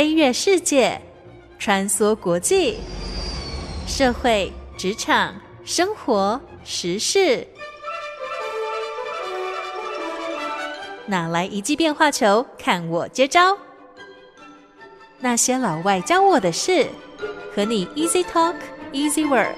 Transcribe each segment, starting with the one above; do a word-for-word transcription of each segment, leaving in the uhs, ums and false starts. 飞跃世界，穿梭国际，社会、职场、生活、时事，哪来一记变化球？看我接招！那些老外教我的事，和你 easy talk easy work。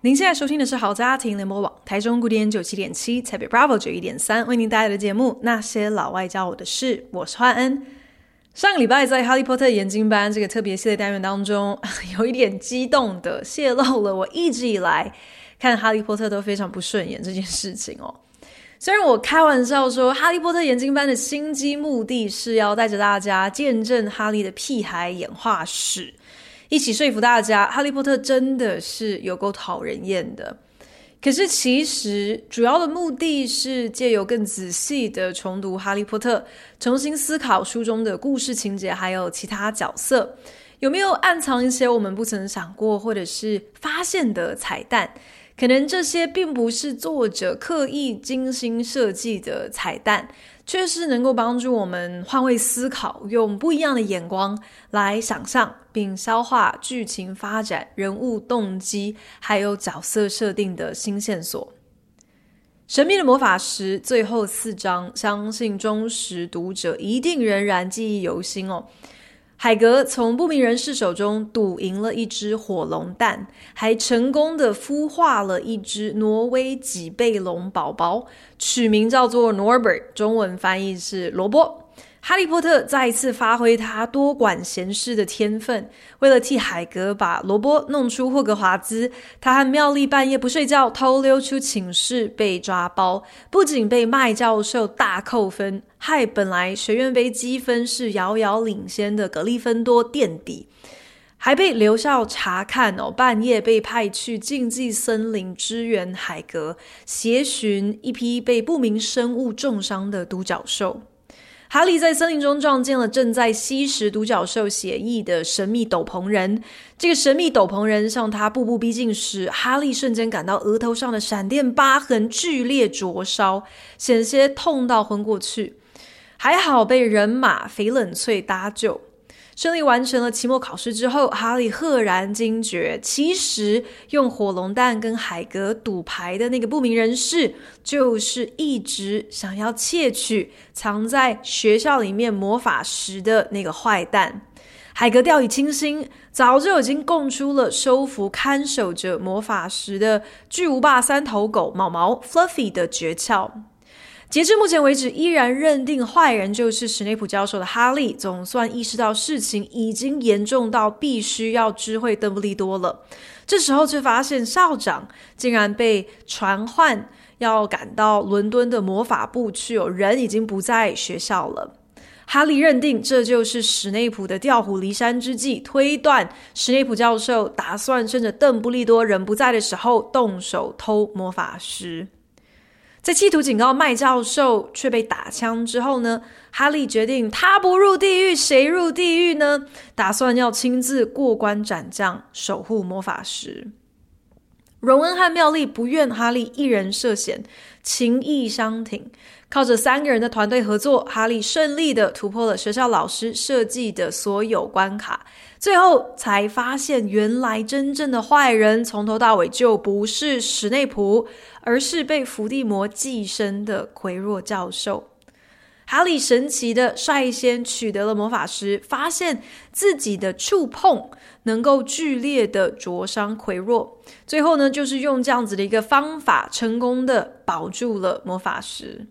您现在收听的是好家庭联播网台中古典 九十七点七 台北 Bravo 九十一点三 为您带来的节目《那些老外教我的事》，我是焕恩。上个礼拜在哈利波特研经班这个特别系列单元当中，有一点激动的泄露了我一直以来看哈利波特都非常不顺眼这件事情哦。虽然我开玩笑说哈利波特研经班的心机目的是要带着大家见证哈利的屁孩演化史，一起说服大家哈利波特真的是有够讨人厌的，可是其实主要的目的是借由更仔细的重读哈利波特，重新思考书中的故事情节还有其他角色有没有暗藏一些我们不曾想过或者是发现的彩蛋，可能这些并不是作者刻意精心设计的彩蛋，却是能够帮助我们换位思考，用不一样的眼光来想象并消化剧情发展、人物动机还有角色设定的新线索。神秘的魔法石最后四章，相信忠实读者一定仍然记忆犹新哦。海格从不明人士手中赌赢了一只火龙蛋，还成功的孵化了一只挪威脊背龙宝宝，取名叫做 Norbert， 中文翻译是萝卜。哈利波特再一次发挥他多管闲事的天分，为了替海格把萝卜弄出霍格华兹，他和妙丽半夜不睡觉偷溜出寝室被抓包，不仅被麦教授大扣分，害本来学院杯积分是遥遥领先的格利芬多垫底，还被留校查看哦，半夜被派去禁忌森林支援海格，协寻一批被不明生物重伤的独角兽。哈利在森林中撞见了正在吸食独角兽血液的神秘斗篷人，这个神秘斗篷人向他步步逼近时，哈利瞬间感到额头上的闪电疤痕剧烈灼烧，险些痛到昏过去，还好被人马翡冷翠搭救。顺利完成了期末考试之后，哈利赫然惊觉，其实用火龙蛋跟海格赌牌的那个不明人士，就是一直想要窃取藏在学校里面魔法石的那个坏蛋。海格掉以轻心，早就已经供出了收服看守着魔法石的巨无霸三头狗毛毛 Fluffy 的诀窍。截至目前为止，依然认定坏人就是史内普教授的哈利，总算意识到事情已经严重到必须要知会邓布利多了。这时候却发现校长竟然被传唤，要赶到伦敦的魔法部去，有人已经不在学校了。哈利认定这就是史内普的调虎离山之计，推断史内普教授打算趁着邓布利多人不在的时候动手偷魔法石。在企图警告麦教授却被打枪之后呢，哈利决定他不入地狱谁入地狱呢，打算要亲自过关斩将，守护魔法石。荣恩和妙丽不愿哈利一人涉险，情义相挺，靠着三个人的团队合作，哈利顺利的突破了学校老师设计的所有关卡，最后才发现原来真正的坏人从头到尾就不是史内普，而是被伏地魔寄生的奎若教授。哈利神奇的率先取得了魔法石，发现自己的触碰能够剧烈的灼伤奎若，最后呢，就是用这样子的一个方法成功的保住了魔法石。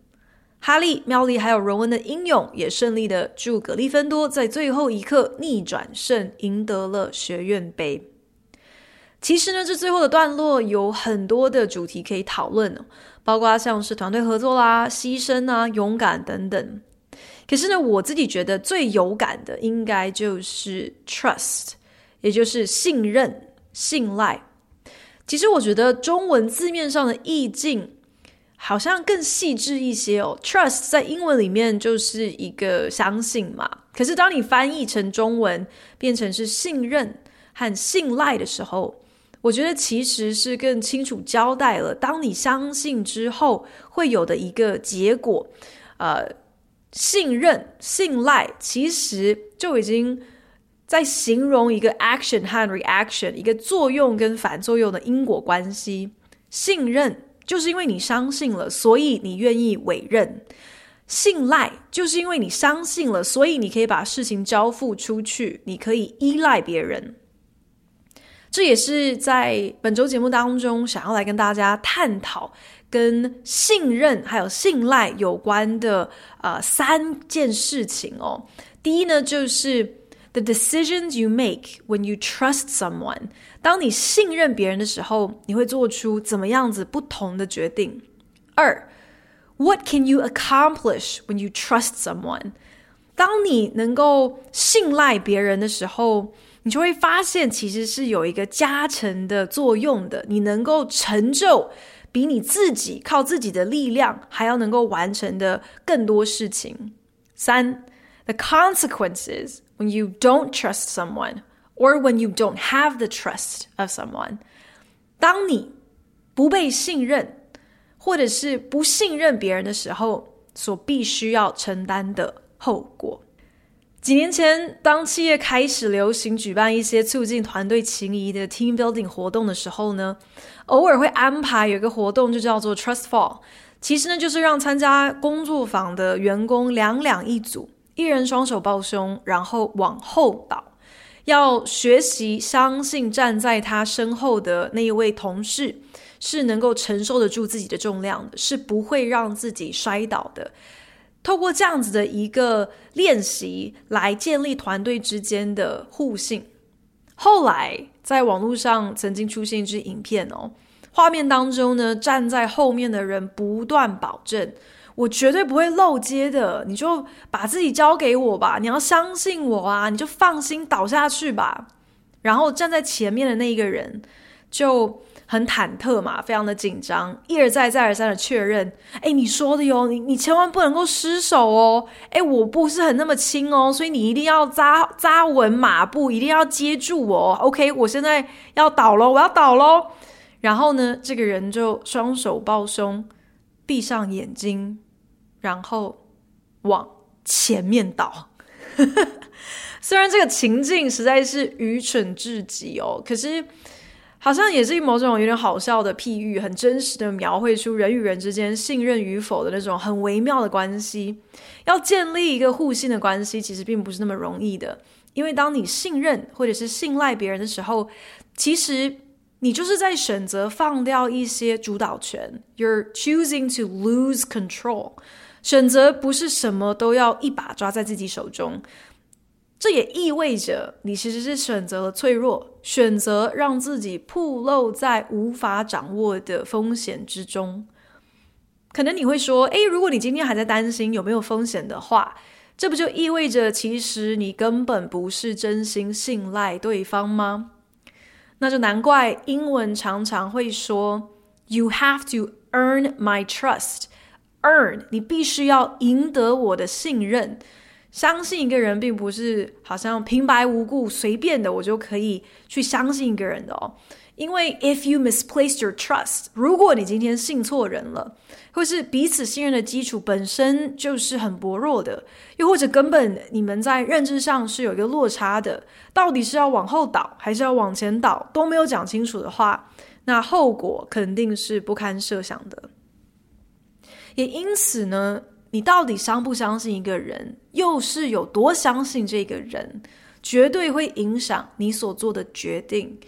哈利、妙丽还有荣恩的英勇也顺利的助格利芬多在最后一刻逆转胜，赢得了学院杯。其实呢，这最后的段落有很多的主题可以讨论哦，包括像是团队合作啦、牺牲啊、勇敢等等。可是呢，我自己觉得最有感的应该就是 trust， 也就是信任、信赖。其实我觉得中文字面上的意境好像更细致一些哦。trust 在英文里面就是一个相信嘛，可是当你翻译成中文变成是信任和信赖的时候，我觉得其实是更清楚交代了，当你相信之后会有的一个结果，呃，信任、信赖，其实就已经在形容一个 action 和 reaction， 一个作用跟反作用的因果关系。信任就是因为你相信了，所以你愿意委任。信赖就是因为你相信了，所以你可以把事情交付出去，你可以依赖别人。这也是在本周节目当中想要来跟大家探讨跟信任还有信赖有关的呃三件事情哦。第一呢，就是 the decisions you make when you trust someone， 当你信任别人的时候，你会做出怎么样子不同的决定。二，What can you accomplish when you trust someone? 当你能够信赖别人的时候，你就会发现其实是有一个加成的作用的，你能够成就比你自己靠自己的力量还要能够完成的更多事情。三， The consequences when you don't trust someone or when you don't have the trust of someone. 当你不被信任或者是不信任别人的时候，所必须要承担的后果。几年前，当企业开始流行举办一些促进团队情谊的 team building 活动的时候呢，偶尔会安排有一个活动就叫做 Trust Fall， 其实呢就是让参加工作坊的员工两两一组，一人双手抱胸，然后往后倒，要学习相信站在他身后的那一位同事是能够承受得住自己的重量的，是不会让自己摔倒的。透过这样子的一个练习来建立团队之间的互信。后来在网络上曾经出现一支影片哦，画面当中呢，站在后面的人不断保证，我绝对不会漏接的，你就把自己交给我吧，你要相信我啊，你就放心倒下去吧。然后站在前面的那一个人就很忐忑嘛，非常的紧张，一而再再而三的确认，诶，你说的哟，你你千万不能够失手哦，诶，我不是很那么轻哦，所以你一定要扎扎稳马步，一定要接住我 OK， 我现在要倒咯，我要倒咯。然后呢，这个人就双手抱胸，闭上眼睛，然后往前面倒。虽然这个情境实在是愚蠢至极哦，可是好像也是某种有点好笑的譬喻，很真实的描绘出人与人之间信任与否的那种很微妙的关系。要建立一个互信的关系其实并不是那么容易的，因为当你信任或者是信赖别人的时候，其实你就是在选择放掉一些主导权， You're choosing to lose control， 选择不是什么都要一把抓在自己手中。这也意味着你其实是选择了脆弱，选择让自己暴露在无法掌握的风险之中。可能你会说，诶，如果你今天还在担心有没有风险的话，这不就意味着其实你根本不是真心信赖对方吗？那就难怪英文常常会说 You have to earn my trust. Earn， 你必须要赢得我的信任。相信一个人并不是好像平白无故随便的我就可以去相信一个人的哦，因为 if you misplaced your trust， 如果你今天信错人了，或是彼此信任的基础本身就是很薄弱的，又或者根本你们在认知上是有一个落差的，到底是要往后倒还是要往前倒都没有讲清楚的话，那后果肯定是不堪设想的。也因此呢，你到底相不相信一个人，又是有多相信这个人，绝对会影响你所做的决定。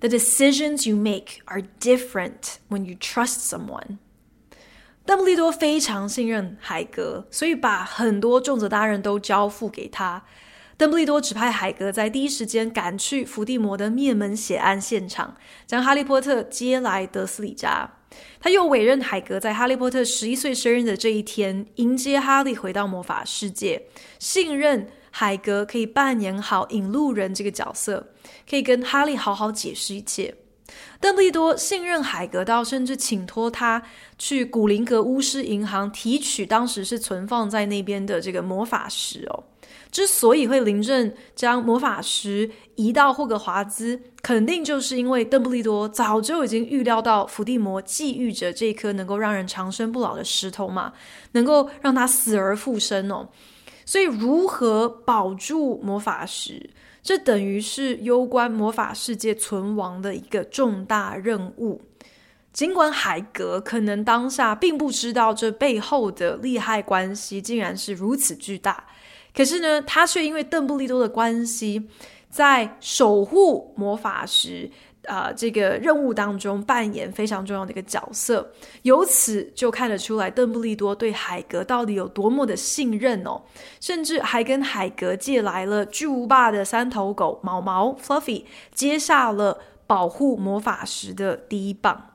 The decisions you make are different when you trust someone。 邓布利多非常信任海格，所以把很多重责大任都交付给他。邓布利多指派海格在第一时间赶去伏地魔的灭门血案现场，将哈利波特接来德斯里家。他又委任海格在哈利波特十一岁生日的这一天迎接哈利回到魔法世界，信任海格可以扮演好引路人这个角色，可以跟哈利好好解释一切。邓布利多信任海格道，甚至请托他去古灵阁巫师银行提取当时是存放在那边的这个魔法石哦。之所以会临阵将魔法石移到霍格华兹，肯定就是因为邓布利多早就已经预料到伏地魔觊觎着这颗能够让人长生不老的石头嘛，能够让他死而复生哦。所以如何保住魔法石，这等于是攸关魔法世界存亡的一个重大任务。尽管海格可能当下并不知道这背后的利害关系竟然是如此巨大，可是呢，他却因为邓布利多的关系，在守护魔法石、呃、这个任务当中扮演非常重要的一个角色。由此就看得出来邓布利多对海格到底有多么的信任哦，甚至还跟海格借来了巨无霸的三头狗毛毛 Fluffy， 接下了保护魔法石的第一棒。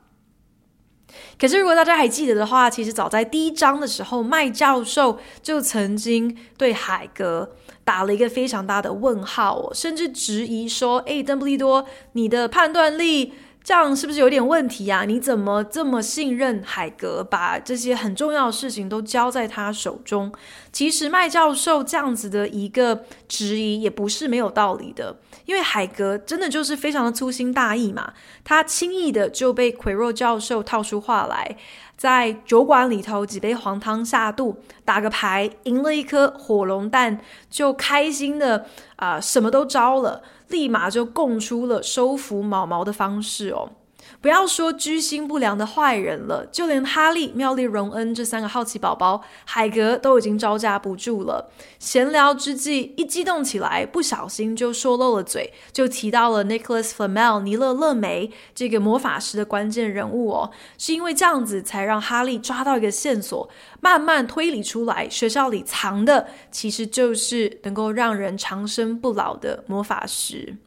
可是如果大家还记得的话，其实早在第一章的时候，麦教授就曾经对海格打了一个非常大的问号、哦、甚至质疑说，诶，邓布利多，你的判断力这样是不是有点问题啊？你怎么这么信任海格，把这些很重要的事情都交在他手中？其实麦教授这样子的一个质疑也不是没有道理的，因为海格真的就是非常的粗心大意嘛，他轻易的就被奎若教授套出话来，在酒馆里头几杯黄汤下肚，打个牌赢了一颗火龙蛋，就开心的、呃、什么都招了，立马就供出了收服毛毛的方式哦。不要说居心不良的坏人了，就连哈利、妙丽、荣恩这三个好奇宝宝，海格都已经招架不住了。闲聊之际，一激动起来，不小心就说漏了嘴，就提到了 Nicholas Flamel 尼勒勒梅这个魔法师的关键人物哦。是因为这样子，才让哈利抓到一个线索，慢慢推理出来，学校里藏的其实就是能够让人长生不老的魔法石。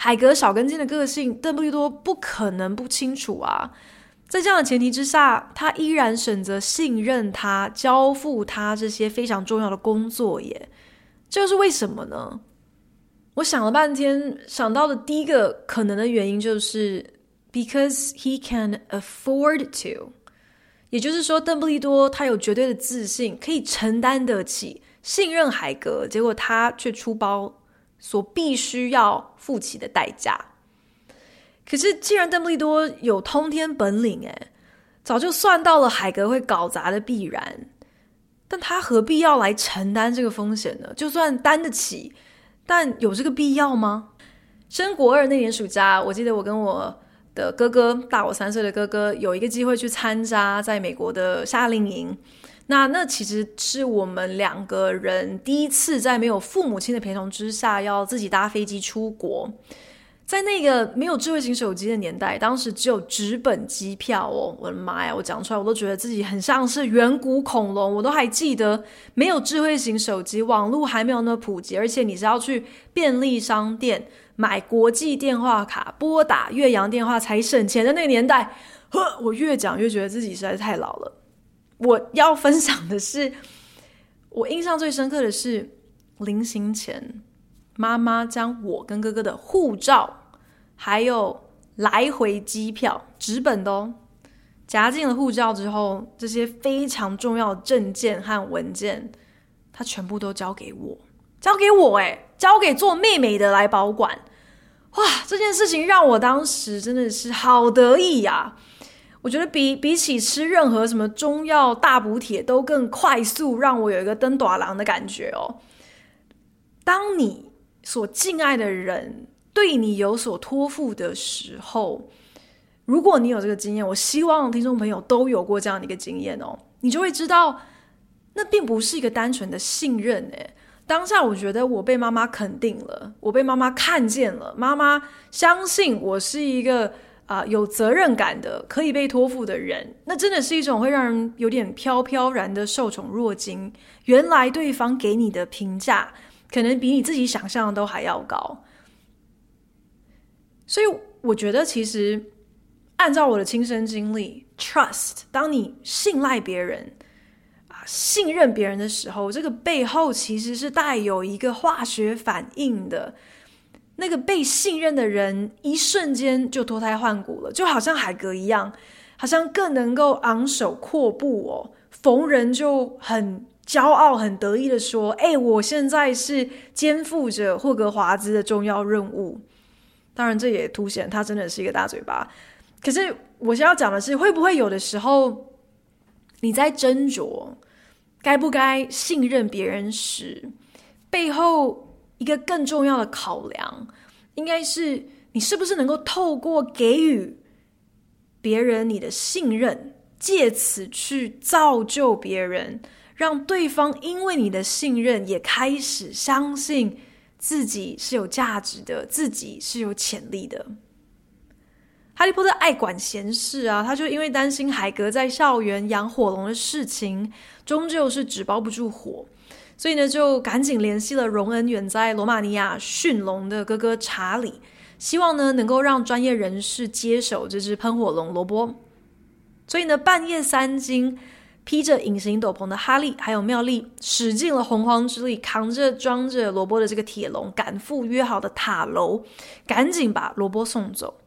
海格少根筋的个性，邓布利多不可能不清楚啊。在这样的前提之下，他依然选择信任他，交付他这些非常重要的工作耶。这是为什么呢？我想了半天，想到的第一个可能的原因就是 because he can afford to， 也就是说，邓布利多他有绝对的自信，可以承担得起，信任海格，结果他却出包所必须要付起的代价。可是既然邓布利多有通天本领耶，早就算到了海格会搞砸的必然，但他何必要来承担这个风险呢？就算担得起，但有这个必要吗？升国二那年暑假，我记得我跟我的哥哥，大我三岁的哥哥，有一个机会去参加在美国的夏令营。那那其实是我们两个人第一次在没有父母亲的陪同之下要自己搭飞机出国。在那个没有智慧型手机的年代，当时只有纸本机票哦，我的妈呀，我讲出来我都觉得自己很像是远古恐龙，我都还记得没有智慧型手机，网络还没有那么普及，而且你是要去便利商店买国际电话卡，拨打越洋电话才省钱的那个年代。呵，我越讲越觉得自己实在是太老了。我要分享的是，我印象最深刻的是临行前，妈妈将我跟哥哥的护照还有来回机票纸本的哦，夹进了护照之后，这些非常重要的证件和文件她全部都交给我，交给我耶，交给做妹妹的来保管。哇，这件事情让我当时真的是好得意啊，我觉得比比起吃任何什么中药大补帖都更快速让我有一个登大人的感觉哦。当你所敬爱的人对你有所托付的时候，如果你有这个经验，我希望听众朋友都有过这样的一个经验哦，你就会知道那并不是一个单纯的信任耶。当下我觉得我被妈妈肯定了，我被妈妈看见了，妈妈相信我是一个呃、有责任感的可以被托付的人，那真的是一种会让人有点飘飘然的受宠若惊。原来对方给你的评价可能比你自己想象的都还要高。所以我觉得其实按照我的亲身经历， trust， 当你信赖别人、啊、信任别人的时候，这个背后其实是带有一个化学反应的，那个被信任的人一瞬间就脱胎换骨了，就好像海格一样，好像更能够昂首阔步哦，逢人就很骄傲很得意的说，哎、欸，我现在是肩负着霍格华兹的重要任务。当然这也凸显他真的是一个大嘴巴。可是我想要讲的是，会不会有的时候你在斟酌该不该信任别人时，背后一个更重要的考量应该是你是不是能够透过给予别人你的信任，借此去造就别人，让对方因为你的信任也开始相信自己是有价值的，自己是有潜力的。哈利波特爱管闲事啊，他就因为担心海格在校园养火龙的事情终究是纸包不住火，所以呢，就赶紧联系了荣恩远在罗马尼亚驯龙的哥哥查理，希望呢能够让专业人士接手这只喷火龙罗伯。所以呢，半夜三更，披着隐形斗篷的哈利还有妙丽使尽了洪荒之力，扛着装着罗伯的这个铁笼赶赴约好的塔楼，赶紧把罗伯送走。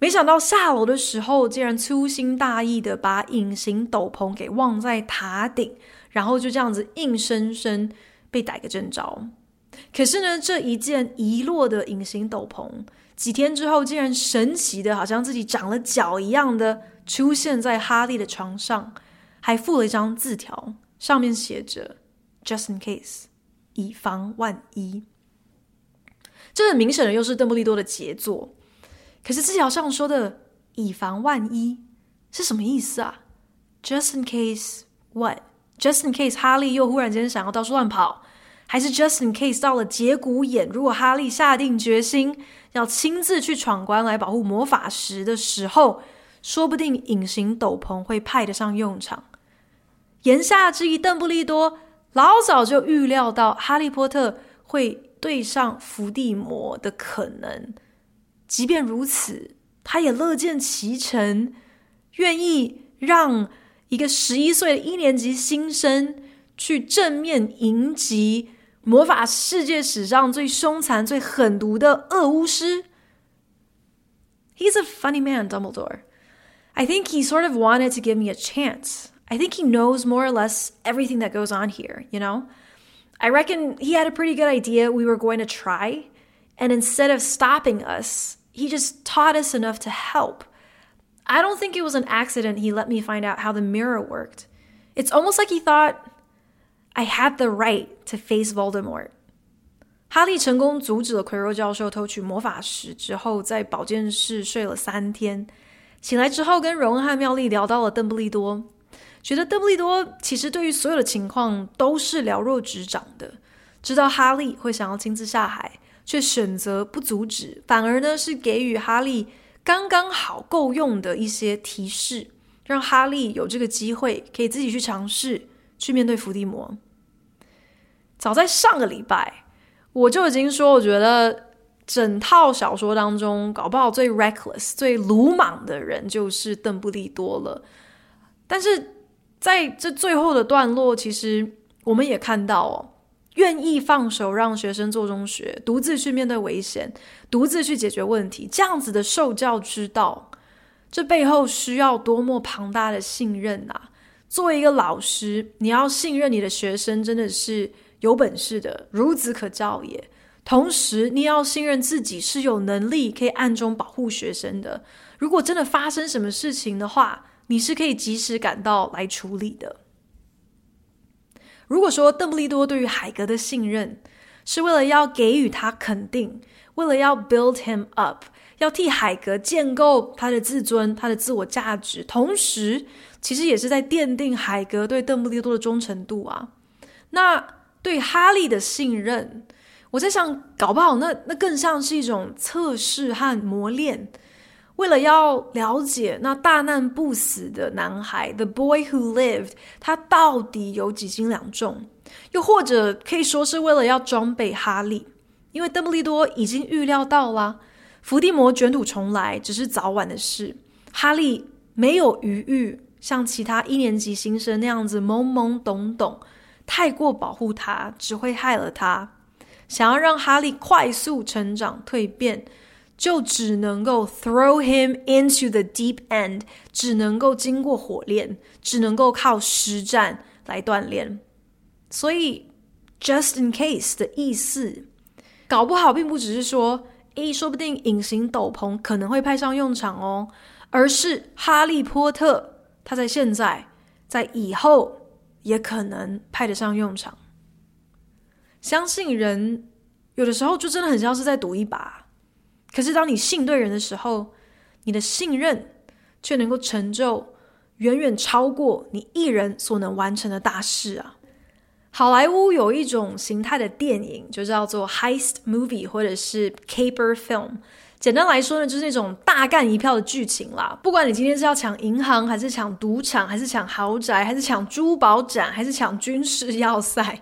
没想到下楼的时候，竟然粗心大意的把隐形斗篷给忘在塔顶，然后就这样子硬生生被逮个正着。可是呢，这一件遗落的隐形斗篷，几天之后竟然神奇的好像自己长了脚一样的出现在哈利的床上，还附了一张字条，上面写着 Just in case， 以防万一。这很明显的又是邓布利多的杰作。可是字条上说的以防万一是什么意思啊？ Just in case what？ Just in case 哈利又忽然间想要到处乱跑，还是 Just in case 到了节骨眼，如果哈利下定决心要亲自去闯关来保护魔法石的时候，说不定隐形斗篷会派得上用场。言下之意，邓布利多老早就预料到哈利波特会对上伏地魔的可能，即便如此，他也乐见其成，愿意让一个十一岁的一年级新生去正面迎击魔法世界史上最凶残最狠毒的恶巫师。 He's a funny man, Dumbledore. I think he sort of wanted to give me a chance. I think he knows more or less everything that goes on here, you know? I reckon he had a pretty good idea we were going to try, and instead of stopping us,He just taught us enough to help. I don't think it was an accident he let me find out how the mirror worked. It's almost like he thought I had the right to face Voldemort. 哈利成功阻止了奎若教授偷取魔法石之后，在保健室睡了三天。醒来之后，跟荣恩和妙丽聊到了邓布利多，觉得邓布利多其实对于所有的情况都是了若指掌的，知道哈利会想要亲自下海，却选择不阻止，反而呢是给予哈利刚刚好够用的一些提示，让哈利有这个机会可以自己去尝试去面对伏地魔。早在上个礼拜我就已经说，我觉得整套小说当中搞不好最 reckless 最鲁莽的人就是邓布利多了，但是在这最后的段落，其实我们也看到哦，愿意放手让学生做中学，独自去面对危险，独自去解决问题，这样子的受教之道，这背后需要多么庞大的信任啊！作为一个老师，你要信任你的学生真的是有本事的，孺子可教也。同时你要信任自己是有能力可以暗中保护学生的，如果真的发生什么事情的话，你是可以及时赶到来处理的。如果说邓布利多对于海格的信任是为了要给予他肯定，为了要 build him up， 要替海格建构他的自尊，他的自我价值，同时其实也是在奠定海格对邓布利多的忠诚度啊。那对哈利的信任，我在想搞不好 那, 那更像是一种测试和磨练，为了要了解那大难不死的男孩 The boy who lived， 他到底有几斤两重，又或者可以说是为了要装备哈利，因为邓布利多已经预料到啦，伏地魔卷土重来只是早晚的事，哈利没有余裕像其他一年级新生那样子懵懵懂懂，太过保护他只会害了他。想要让哈利快速成长蜕变，就只能够 throw him into the deep end， 只能够经过火炼，只能够靠实战来锻炼。所以 just in case 的意思搞不好并不只是说诶，说不定隐形斗篷可能会派上用场哦，而是哈利波特他在现在在以后也可能派得上用场。相信人有的时候就真的很像是在赌一把，可是当你信对人的时候，你的信任却能够成就远远超过你一人所能完成的大事啊。好莱坞有一种形态的电影就叫做 heist movie 或者是 caper film， 简单来说呢，就是那种大干一票的剧情啦。不管你今天是要抢银行，还是抢赌场，还是抢豪宅，还是抢珠宝展，还是抢军事要塞，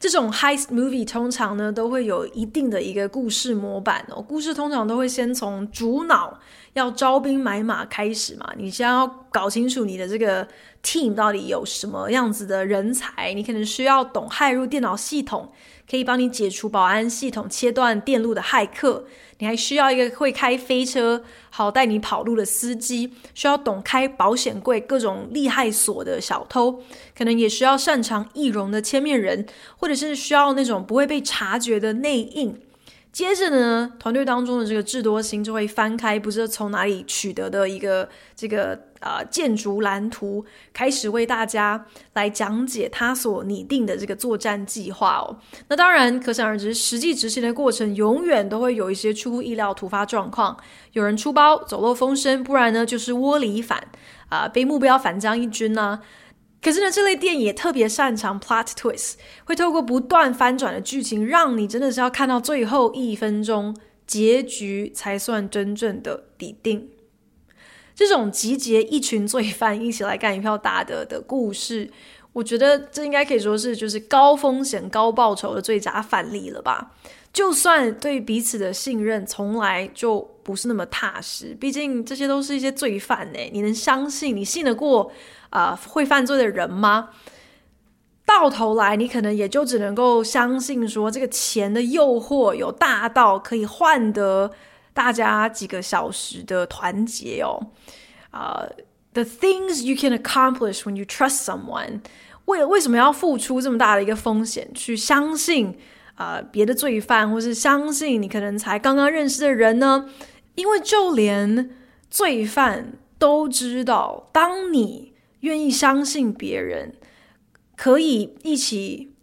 这种 heist movie 通常呢都会有一定的一个故事模板哦。故事通常都会先从主脑要招兵买马开始嘛，你先要搞清楚你的这个 team 到底有什么样子的人才，你可能需要懂骇入电脑系统，可以帮你解除保安系统切断电路的骇客，你还需要一个会开飞车好带你跑路的司机，需要懂开保险柜各种厉害锁的小偷，可能也需要擅长易容的切面人，或者是需要那种不会被察觉的内应。接着呢，团队当中的这个智多星就会翻开不知道从哪里取得的一个这个呃建筑蓝图，开始为大家来讲解他所拟定的这个作战计划哦。那当然可想而知，实际执行的过程永远都会有一些出乎意料突发状况，有人出包走漏风声，不然呢就是窝里反啊、呃、被目标反将一军啊。可是呢，这类电影也特别擅长 plot twist， 会透过不断翻转的剧情，让你真的是要看到最后一分钟，结局才算真正的底定。这种集结一群罪犯一起来干一票大的的故事，我觉得这应该可以说是就是高风险高报酬的最佳范例了吧。就算对彼此的信任从来就不是那么踏实，毕竟这些都是一些罪犯耶、欸、你能相信你信得过呃，会犯罪的人吗？到头来你可能也就只能够相信说这个钱的诱惑有大到可以换得大家几个小时的团结哦。呃、uh, The things you can accomplish when you trust someone， 为, 为什么要付出这么大的一个风险去相信呃别的罪犯，或是相信你可能才刚刚认识的人呢？因为就连罪犯都知道，当你愿意相信别人，可以一起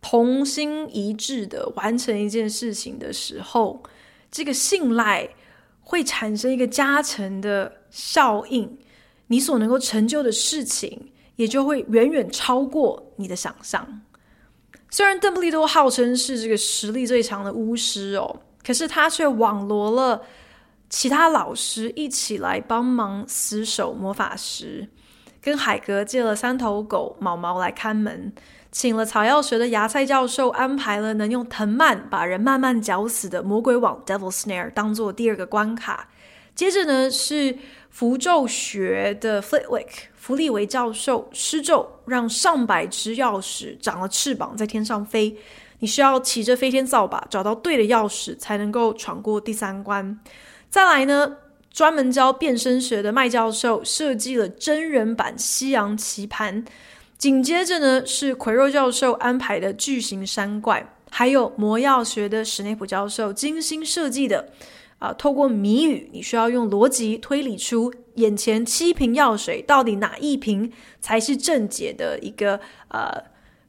同心一致的完成一件事情的时候，这个信赖会产生一个加成的效应，你所能够成就的事情也就会远远超过你的想象。虽然邓布利多号称是这个实力最强的巫师哦，可是他却网罗了其他老师一起来帮忙死守魔法石，跟海格借了三头狗毛毛来看门，请了草药学的芽菜教授安排了能用藤蔓把人慢慢绞死的魔鬼网 Devil Snare 当做第二个关卡。接着呢是符咒学的 Flitwick 弗利维教授施咒让上百只钥匙长了翅膀在天上飞，你需要骑着飞天扫把找到对的钥匙才能够闯过第三关。再来呢，专门教变身学的麦教授设计了真人版西洋棋盘，紧接着呢是奎若教授安排的巨型山怪，还有魔药学的史内普教授精心设计的啊、透过谜语你需要用逻辑推理出眼前七瓶药水到底哪一瓶才是正解的一个呃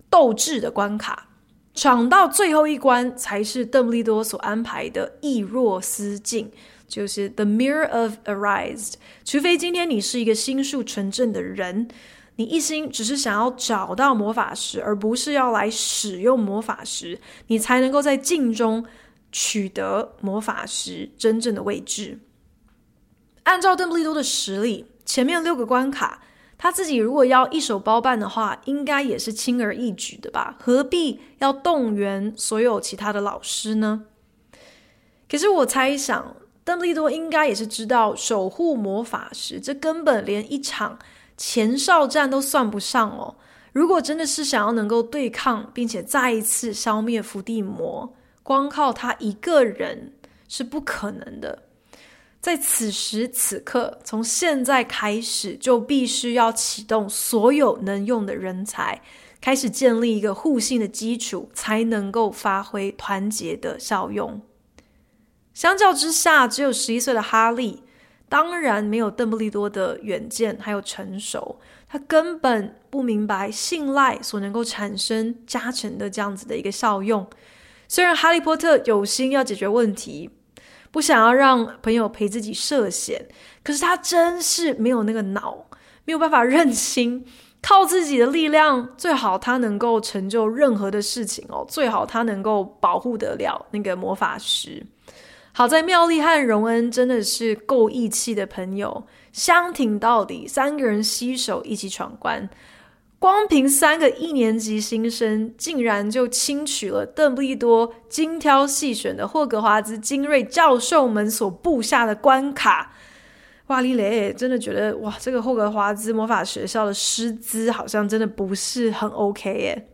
斗智的关卡。闯到最后一关才是邓布利多所安排的易若思境，就是 The Mirror of Erised， 除非今天你是一个心术纯正的人，你一心只是想要找到魔法石而不是要来使用魔法石，你才能够在镜中取得魔法石真正的位置。按照邓布利多的实力，前面六个关卡他自己如果要一手包办的话，应该也是轻而易举的吧，何必要动员所有其他的老师呢？可是我猜想邓布利多应该也是知道，守护魔法石这根本连一场前哨战都算不上哦。如果真的是想要能够对抗并且再一次消灭伏地魔，光靠他一个人是不可能的。在此时此刻，从现在开始，就必须要启动所有能用的人才，开始建立一个互信的基础，才能够发挥团结的效用。相较之下，只有十一岁的哈利当然没有邓布利多的远见还有成熟，他根本不明白信赖所能够产生加成的这样子的一个效用。虽然哈利波特有心要解决问题，不想要让朋友陪自己涉险，可是他真是没有那个脑，没有办法认清靠自己的力量，最好他能够成就任何的事情哦，最好他能够保护得了那个魔法石。好在妙丽和荣恩真的是够义气的朋友，相挺到底，三个人携手一起闯关，光凭三个一年级新生竟然就轻取了邓布利多精挑细选的霍格华兹精锐教授们所布下的关卡。哇哩嘞，真的觉得哇，这个霍格华兹魔法学校的师资好像真的不是很 OK 耶。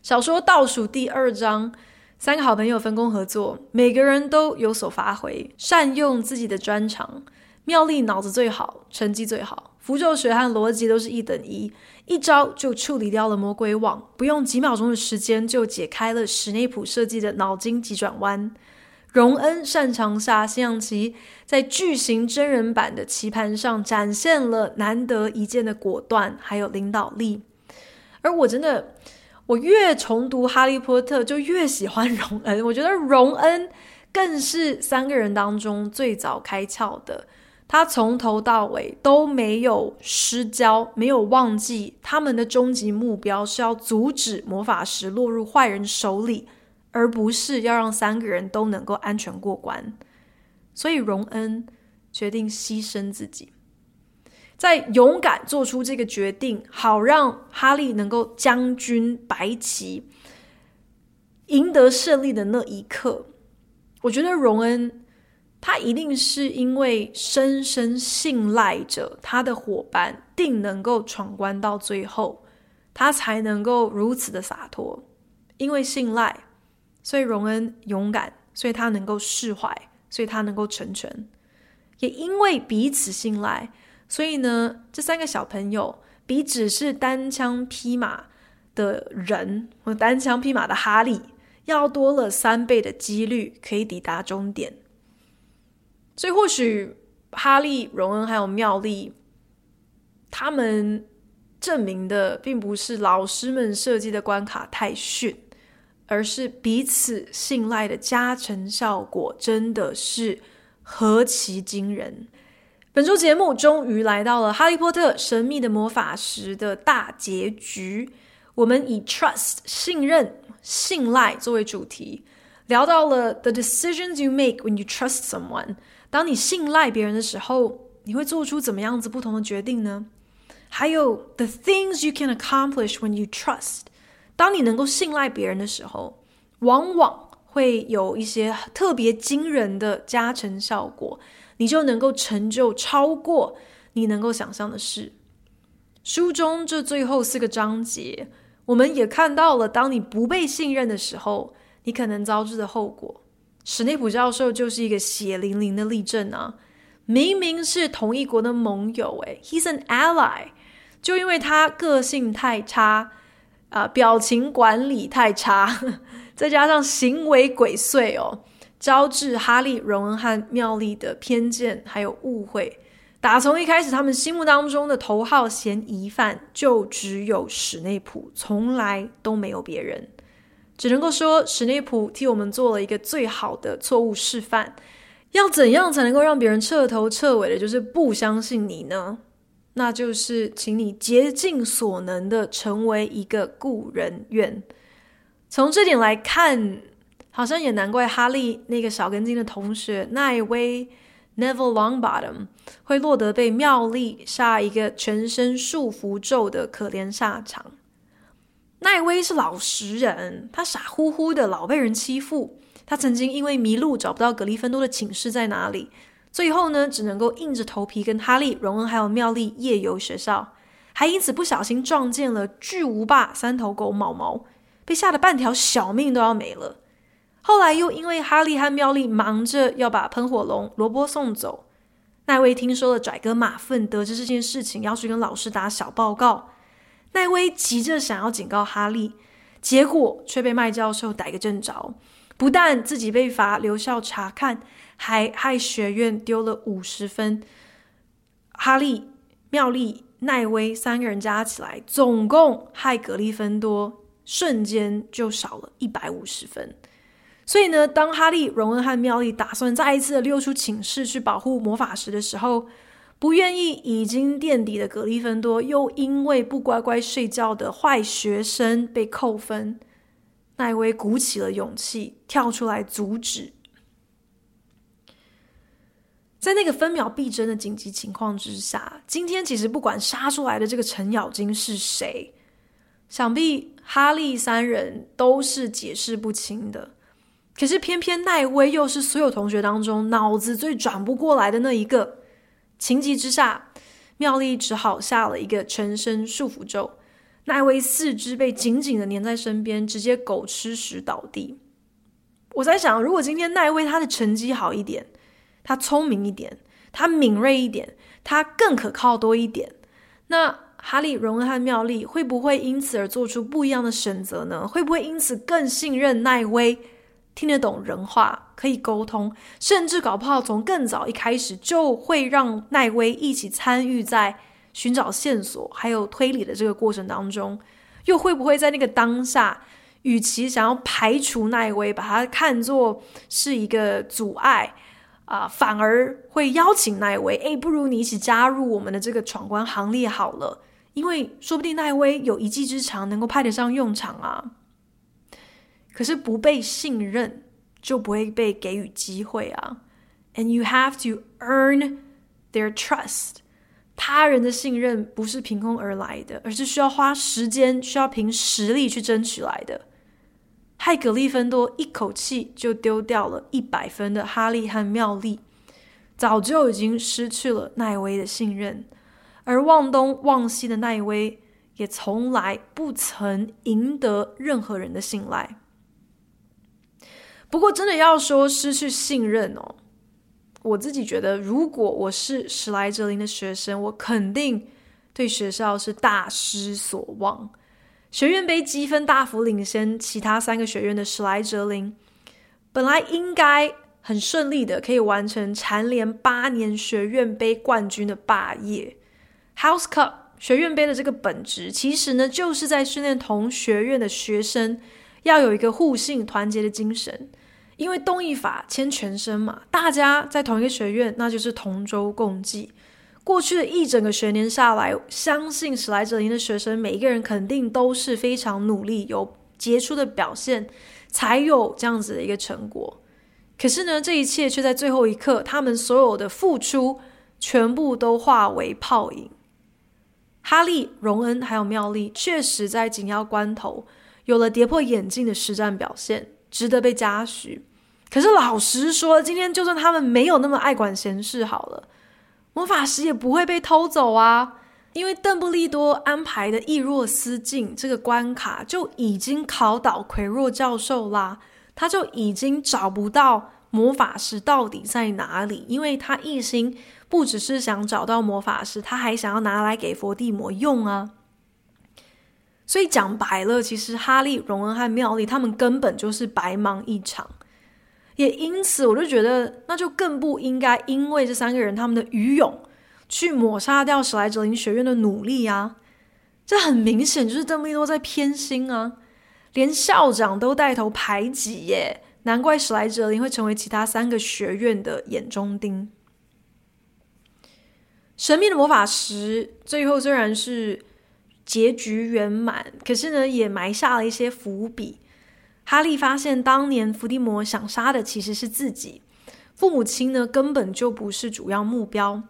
小说倒数第二章，三个好朋友分工合作，每个人都有所发挥，善用自己的专长。妙丽脑子最好，成绩最好，符咒学和逻辑都是一等一，一招就处理掉了魔鬼网，不用几秒钟的时间就解开了史内普设计的脑筋急转弯。荣恩擅长下西洋棋，在巨型真人版的棋盘上展现了难得一见的果断还有领导力。而我真的我越重读哈利波特就越喜欢荣恩，我觉得荣恩更是三个人当中最早开窍的，他从头到尾都没有失焦，没有忘记他们的终极目标是要阻止魔法石落入坏人手里，而不是要让三个人都能够安全过关。所以荣恩决定牺牲自己，在勇敢做出这个决定，好让哈利能够将军白旗赢得胜利的那一刻，我觉得荣恩他一定是因为深深信赖着他的伙伴定能够闯关到最后，他才能够如此的洒脱。因为信赖，所以荣恩勇敢，所以他能够释怀，所以他能够成全。也因为彼此信赖，所以呢，这三个小朋友比只是单枪匹马的人，或单枪匹马的哈利，要多了三倍的几率可以抵达终点。所以或许哈利、荣恩还有妙丽，他们证明的并不是老师们设计的关卡太逊，而是彼此信赖的加成效果真的是何其惊人。本周节目终于来到了《哈利波特：神秘的魔法石》的大结局，我们以 trust 信任、信赖作为主题，聊到了 the decisions you make when you trust someone。 当你信赖别人的时候，你会做出怎么样子不同的决定呢？还有 the things you can accomplish when you trust。 当你能够信赖别人的时候，往往会有一些特别惊人的加成效果，你就能够成就超过你能够想象的事。书中这最后四个章节，我们也看到了当你不被信任的时候，你可能遭致的后果。史内普教授就是一个血淋淋的例证啊！明明是同一国的盟友，诶 he's an ally， 就因为他个性太差、呃、表情管理太差再加上行为鬼祟哦，招致哈利、荣恩和妙丽的偏见还有误会。打从一开始，他们心目当中的头号嫌疑犯就只有史内普，从来都没有别人。只能够说史内普替我们做了一个最好的错误示范。要怎样才能够让别人彻头彻尾的就是不相信你呢？那就是请你竭尽所能的成为一个故人怨。从这点来看，好像也难怪哈利那个少根筋的同学奈威 Neville Longbottom 会落得被妙丽下一个全身束缚咒的可怜下场。奈威是老实人，他傻乎乎的老被人欺负，他曾经因为迷路找不到格利芬多的寝室在哪里，最后呢只能够硬着头皮跟哈利、荣恩还有妙丽夜游学校，还因此不小心撞见了巨无霸三头狗毛毛，被吓得半条小命都要没了。后来又因为哈利和妙丽忙着要把喷火龙罗伯送走，奈威听说了拽哥马粪得知这件事情，要去跟老师打小报告。奈威急着想要警告哈利，结果却被麦教授逮个正着，不但自己被罚留校查看，还害学院丢了五十分。哈利、妙丽、奈威三个人加起来，总共害格利芬多瞬间就少了一百五十分。所以呢，当哈利、荣恩和妙丽打算再一次的溜出寝室去保护魔法石的时候，不愿意已经垫底的格利芬多又因为不乖乖睡觉的坏学生被扣分。奈威鼓起了勇气跳出来阻止。在那个分秒必争的紧急情况之下，今天其实不管杀出来的这个程咬金是谁，想必哈利三人都是解释不清的。可是偏偏奈威又是所有同学当中脑子最转不过来的那一个。情急之下，妙丽只好下了一个全身束缚咒，奈威四肢被紧紧的粘在身边，直接狗吃屎倒地。我在想，如果今天奈威他的成绩好一点，他聪明一点，他敏锐一点，他更可靠多一点，那哈利、荣恩和妙丽会不会因此而做出不一样的选择呢？会不会因此更信任奈威？听得懂人话，可以沟通，甚至搞不好从更早一开始就会让奈威一起参与在寻找线索还有推理的这个过程当中。又会不会在那个当下，与其想要排除奈威，把他看作是一个阻碍、呃、反而会邀请奈威，诶，不如你一起加入我们的这个闯关行列好了，因为说不定奈威有一技之长能够派得上用场啊。可是不被信任就不会被给予机会啊。 And you have to earn their trust. 他人的信任不是凭空而来的，而是需要花时间，需要凭实力去争取来的。害格利芬多一口气就丢掉了一百分的哈利和妙丽，早就已经失去了奈威的信任，而忘东忘西的奈威也从来不曾赢得任何人的信赖。不过真的要说失去信任哦，我自己觉得如果我是史莱哲林的学生，我肯定对学校是大失所望。学院杯积分大幅领先其他三个学院的史莱哲林，本来应该很顺利的可以完成蝉联八年学院杯冠军的霸业。 House Cup 学院杯的这个本质其实呢，就是在训练同学院的学生要有一个互信团结的精神，因为动一法牵全身嘛，大家在同一个学院，那就是同舟共济。过去的一整个学年下来，相信史莱哲林的学生每一个人肯定都是非常努力，有杰出的表现，才有这样子的一个成果。可是呢，这一切却在最后一刻，他们所有的付出全部都化为泡影。哈利、荣恩还有妙丽确实在紧要关头有了跌破眼镜的实战表现，值得被嘉许。可是老实说，今天就算他们没有那么爱管闲事好了，魔法石也不会被偷走啊，因为邓布利多安排的易若斯镜这个关卡就已经考倒奎若教授啦，他就已经找不到魔法石到底在哪里，因为他一心不只是想找到魔法石，他还想要拿来给佛地魔用啊。所以讲白了，其实哈利、荣恩和妙丽他们根本就是白忙一场。也因此我就觉得，那就更不应该因为这三个人他们的愚勇去抹杀掉史莱哲林学院的努力啊。这很明显就是邓布利多在偏心啊，连校长都带头排挤耶，难怪史莱哲林会成为其他三个学院的眼中钉。神秘的魔法石最后虽然是结局圆满，可是呢也埋下了一些伏笔。哈利发现当年伏地魔想杀的其实是自己，父母亲呢根本就不是主要目标，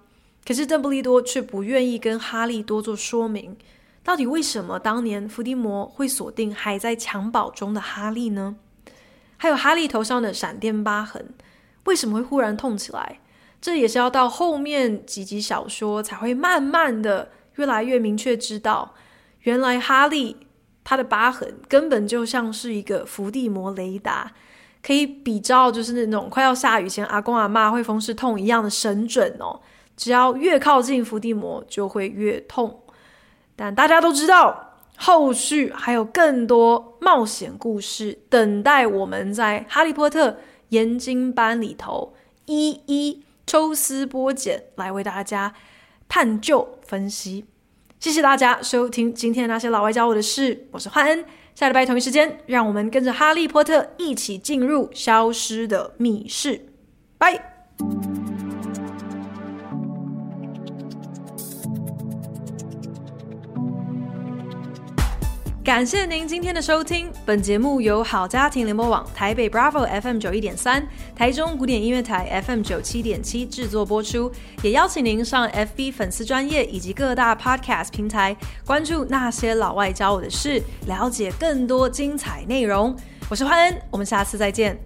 可是邓布利多却不愿意跟哈利多做说明，到底为什么当年伏地魔会锁定还在襁褓中的哈利呢？还有哈利头上的闪电疤痕为什么会忽然痛起来，这也是要到后面几集小说才会慢慢的越来越明确知道，原来哈利他的疤痕根本就像是一个伏地魔雷达，可以比照就是那种快要下雨前阿公阿嬷会风湿痛一样的神准哦，只要越靠近伏地魔就会越痛。但大家都知道后续还有更多冒险故事等待我们在哈利波特研经班里头一一抽丝剥茧来为大家探究分析。谢谢大家收听今天那些老外教我的事，我是焕恩，下礼拜同一时间让我们跟着哈利波特一起进入消失的密室，拜。感谢您今天的收听，本节目由好家庭联播网台北 Bravo F M 九十一点三 台中古典音乐台 F M 九十七点七 制作播出，也邀请您上 F B 粉丝专页以及各大 Podcast 平台关注那些老外教我的事，了解更多精彩内容。我是焕恩，我们下次再见。